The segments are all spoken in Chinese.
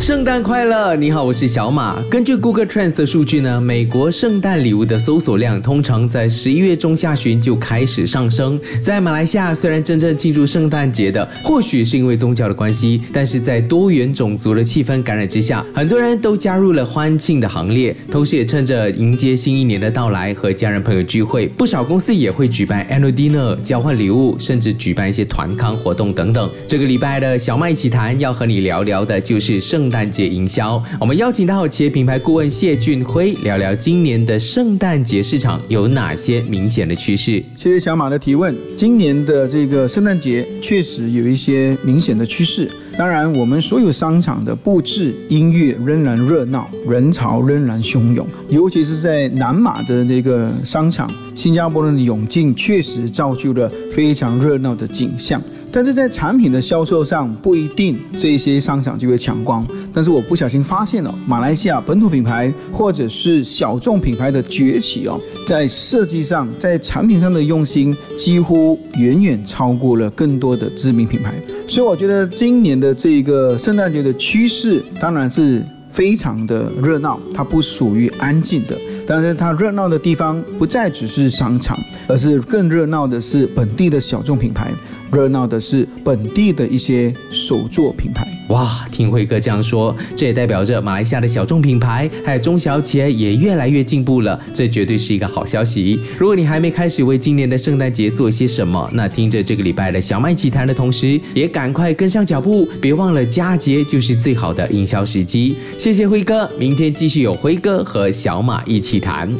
圣诞快乐，你好，我是小马。根据 Google Trends 的数据呢，美国圣诞礼物的搜索量通常在11月中下旬就开始上升。在马来西亚，虽然真正庆祝圣诞节的或许是因为宗教的关系，但是在多元种族的气氛感染之下，很多人都加入了欢庆的行列，同时也趁着迎接新一年的到来和家人朋友聚会。不少公司也会举办 Annual Dinner 交换礼物，甚至举办一些团康活动等等。这个礼拜的小马一起谈要和你聊聊的就是圣诞节营销，我们邀请到企业品牌顾问谢俊辉聊聊今年的圣诞节市场有哪些明显的趋势。谢谢小马的提问。今年的这个圣诞节确实有一些明显的趋势，当然我们所有商场的布置音乐仍然热闹，人潮仍然汹涌，尤其是在南马的这个商场，新加坡人的涌进确实造就了非常热闹的景象。但是在产品的销售上，不一定这些商场就会抢光。但是我不小心发现了马来西亚本土品牌或者是小众品牌的崛起在设计上，在产品上的用心几乎远远超过了更多的知名品牌。所以我觉得今年的这个圣诞节的趋势当然是非常的热闹，它不属于安静的，但是它热闹的地方不再只是商场，而是更热闹的是本地的小众品牌，热闹的是本地的一些手作品牌。哇，听辉哥这样说，这也代表着马来西亚的小众品牌还有中小企业也越来越进步了，这绝对是一个好消息。如果你还没开始为今年的圣诞节做些什么，那听着这个礼拜的小麦奇谈的同时，也赶快跟上脚步，别忘了佳节就是最好的营销时机。谢谢辉哥，明天继续有辉哥和小马一起谈。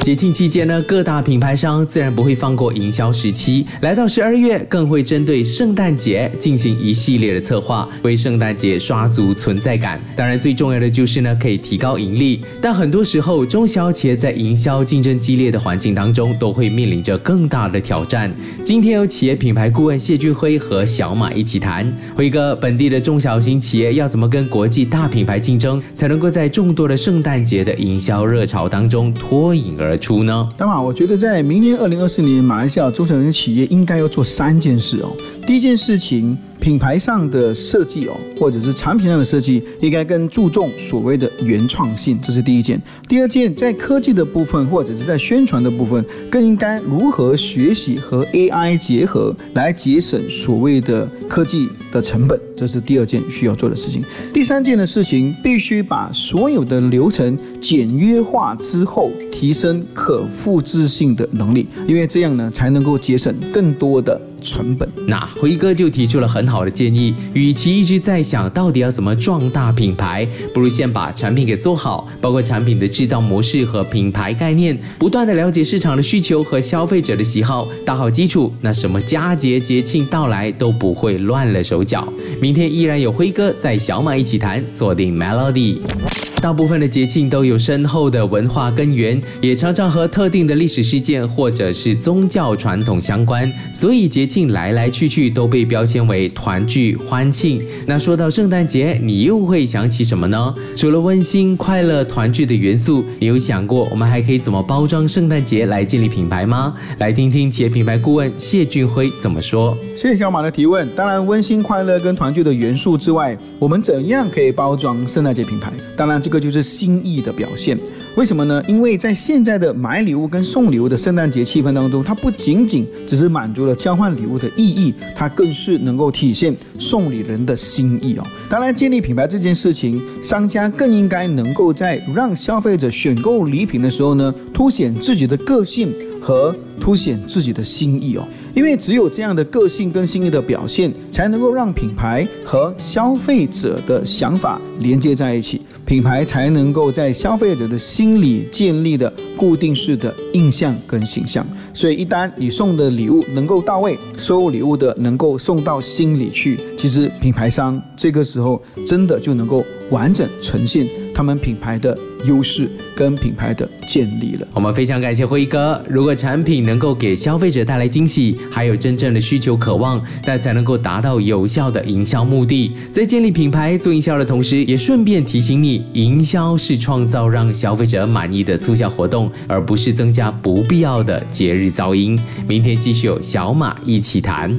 节庆期间呢，各大品牌商自然不会放过营销时期，来到12月更会针对圣诞节进行一系列的策划，为圣诞节刷足存在感。当然最重要的就是呢，可以提高盈利。但很多时候中小企业在营销竞争激烈的环境当中都会面临着更大的挑战。今天有企业品牌顾问谢俊辉和小马一起谈，辉哥，本地的中小型企业要怎么跟国际大品牌竞争，才能够在众多的圣诞节的营销热潮当中脱颖而出呢？当然我觉得在明年2024年，马来西亚中小型企业应该要做3件事。第一件事情，品牌上的设计或者是产品上的设计应该更注重所谓的原创性，这是第一件。第二件，在科技的部分或者是在宣传的部分，更应该如何学习和 AI 结合来节省所谓的科技的成本，这是第二件需要做的事情。第三件的事情，必须把所有的流程简约化之后，提升可复制性的能力，因为这样呢才能够节省更多的成本。那辉哥就提出了很好的建议，与其一直在想到底要怎么壮大品牌，不如先把产品给做好，包括产品的制造模式和品牌概念，不断的了解市场的需求和消费者的喜好，打好基础，那什么佳节节庆到来都不会乱了手脚。明天依然有辉哥在小马一起谈，锁定 Melody。 大部分的节庆都有深厚的文化根源，也常常和特定的历史事件或者是宗教传统相关，所以节庆来来去去都被标签为团聚欢庆。那说到圣诞节，你又会想起什么呢？除了温馨快乐团聚的元素，你有想过我们还可以怎么包装圣诞节来建立品牌吗？来听听企业品牌顾问谢俊辉怎么说。谢谢小马的提问。当然温馨快乐跟团聚的元素之外，我们怎样可以包装圣诞节品牌？当然这个就是心意的表现。为什么呢？因为在现在的买礼物跟送礼物的圣诞节气氛当中，它不仅仅只是满足了交换礼物的意义，它更是能够体现送礼人的心意当然建立品牌这件事情，商家更应该能够在让消费者选购礼品的时候呢，凸显自己的个性和凸显自己的心意因为只有这样的个性跟心意的表现，才能够让品牌和消费者的想法连接在一起，品牌才能够在消费者的心里建立的固定式的印象跟形象。所以一旦你送的礼物能够到位，收礼物的能够送到心里去，其实品牌商这个时候真的就能够完整呈现他们品牌的优势跟品牌的建立了。我们非常感谢辉哥，如果产品能够给消费者带来惊喜，还有真正的需求渴望，那才能够达到有效的营销目的。在建立品牌做营销的同时，也顺便提醒你，营销是创造让消费者满意的促销活动，而不是增加不必要的节日噪音。明天继续有小马一起谈。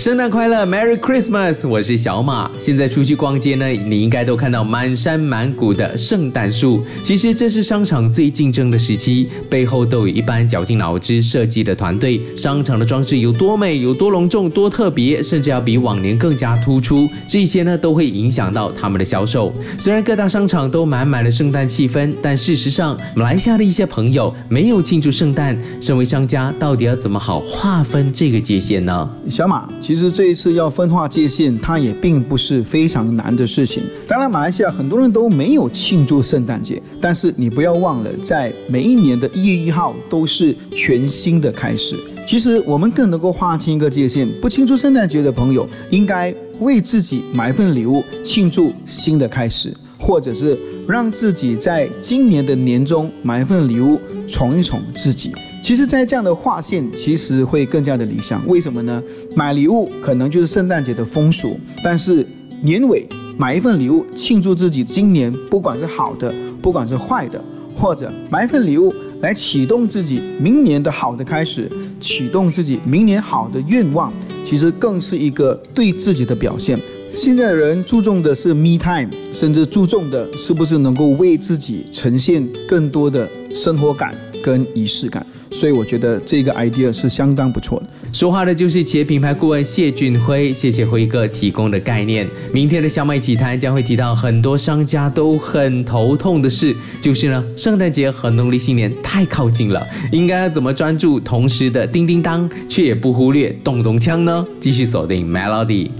圣诞快乐 Merry Christmas， 我是小马。现在出去逛街呢，你应该都看到满山满谷的圣诞树，其实这是商场最竞争的时期，背后都有一班绞尽脑汁设计的团队。商场的装饰有多美、有多隆重、多特别，甚至要比往年更加突出，这些呢都会影响到他们的销售。虽然各大商场都满满的圣诞气氛，但事实上马来西亚的一些朋友没有庆祝圣诞，身为商家到底要怎么好划分这个界限呢？小马，其实这一次要分化界限，它也并不是非常难的事情。当然马来西亚很多人都没有庆祝圣诞节，但是你不要忘了，在每一年的1月1号都是全新的开始。其实我们更能够划清一个界限，不庆祝圣诞节的朋友应该为自己买份礼物庆祝新的开始，或者是让自己在今年的年中买份礼物宠一宠自己。其实在这样的划线其实会更加的理想，为什么呢？买礼物可能就是圣诞节的风俗，但是年尾买一份礼物庆祝自己今年，不管是好的不管是坏的，或者买一份礼物来启动自己明年的好的开始，启动自己明年好的愿望，其实更是一个对自己的表现。现在的人注重的是 me time， 甚至注重的是不是能够为自己呈现更多的生活感跟仪式感，所以我觉得这个 idea 是相当不错的。说话的就是企业品牌顾问谢俊辉，谢谢辉哥提供的概念。明天的小马一起谈将会提到很多商家都很头痛的事，就是呢，圣诞节和农历新年太靠近了，应该要怎么专注同时的叮叮当，却也不忽略咚咚锵呢？继续锁定 Melody。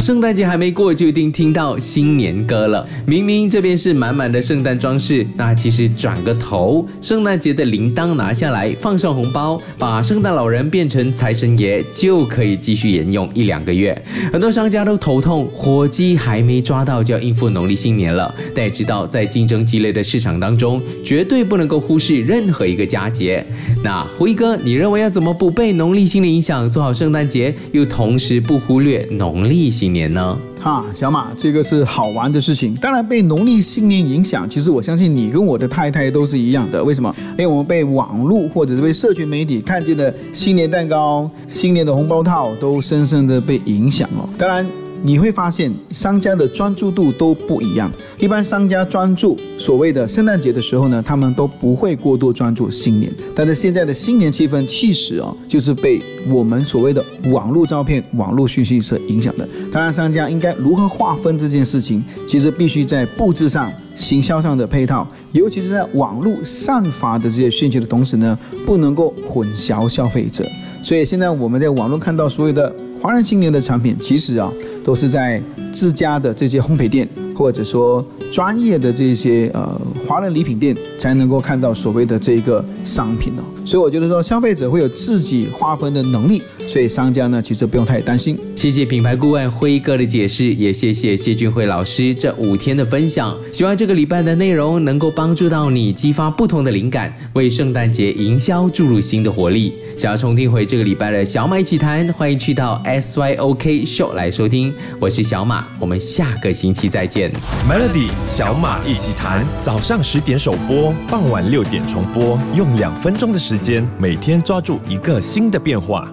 圣诞节还没过就一定听到新年歌了，明明这边是满满的圣诞装饰，那其实转个头，圣诞节的铃铛拿下来放上红包，把圣诞老人变成财神爷，就可以继续沿用一两个月。很多商家都头痛，火鸡还没抓到就要应付农历新年了。但也知道在竞争激烈的市场当中，绝对不能够忽视任何一个佳节。那辉哥，你认为要怎么不被农历新年影响，做好圣诞节，又同时不忽略农历新年呢？小马，这个是好玩的事情。当然被农历新年影响，其实我相信你跟我的太太都是一样的。为什么？因为我们被网络或者是被社群媒体看见的新年蛋糕、新年的红包套都深深的被影响了。当然你会发现商家的专注度都不一样，一般商家专注所谓的圣诞节的时候呢，他们都不会过度专注新年，但是现在的新年气氛其实就是被我们所谓的网络照片、网络讯息所影响的。当然商家应该如何划分这件事情，其实必须在布置上、行销上的配套，尤其是在网络散发的这些讯息的同时呢，不能够混淆消费者。所以现在我们在网络看到所有的华人新年的产品，其实都是在自家的这些烘焙店，或者说专业的这些华人礼品店才能够看到所谓的这个商品所以我觉得说消费者会有自己划分的能力，所以商家呢其实不用太担心。谢谢品牌顾问辉哥的解释，也谢谢谢俊辉老师这5天的分享。希望这个礼拜的内容能够帮助到你，激发不同的灵感，为圣诞节营销注入新的活力。想要重听回这个礼拜的小马一起谈，欢迎去到 SYOK Show 来收听。我是小马，我们下个星期再见。 Melody 小马一起谈，早上10点首播，傍晚6点重播，用2分钟的时间每天抓住一个新的变化。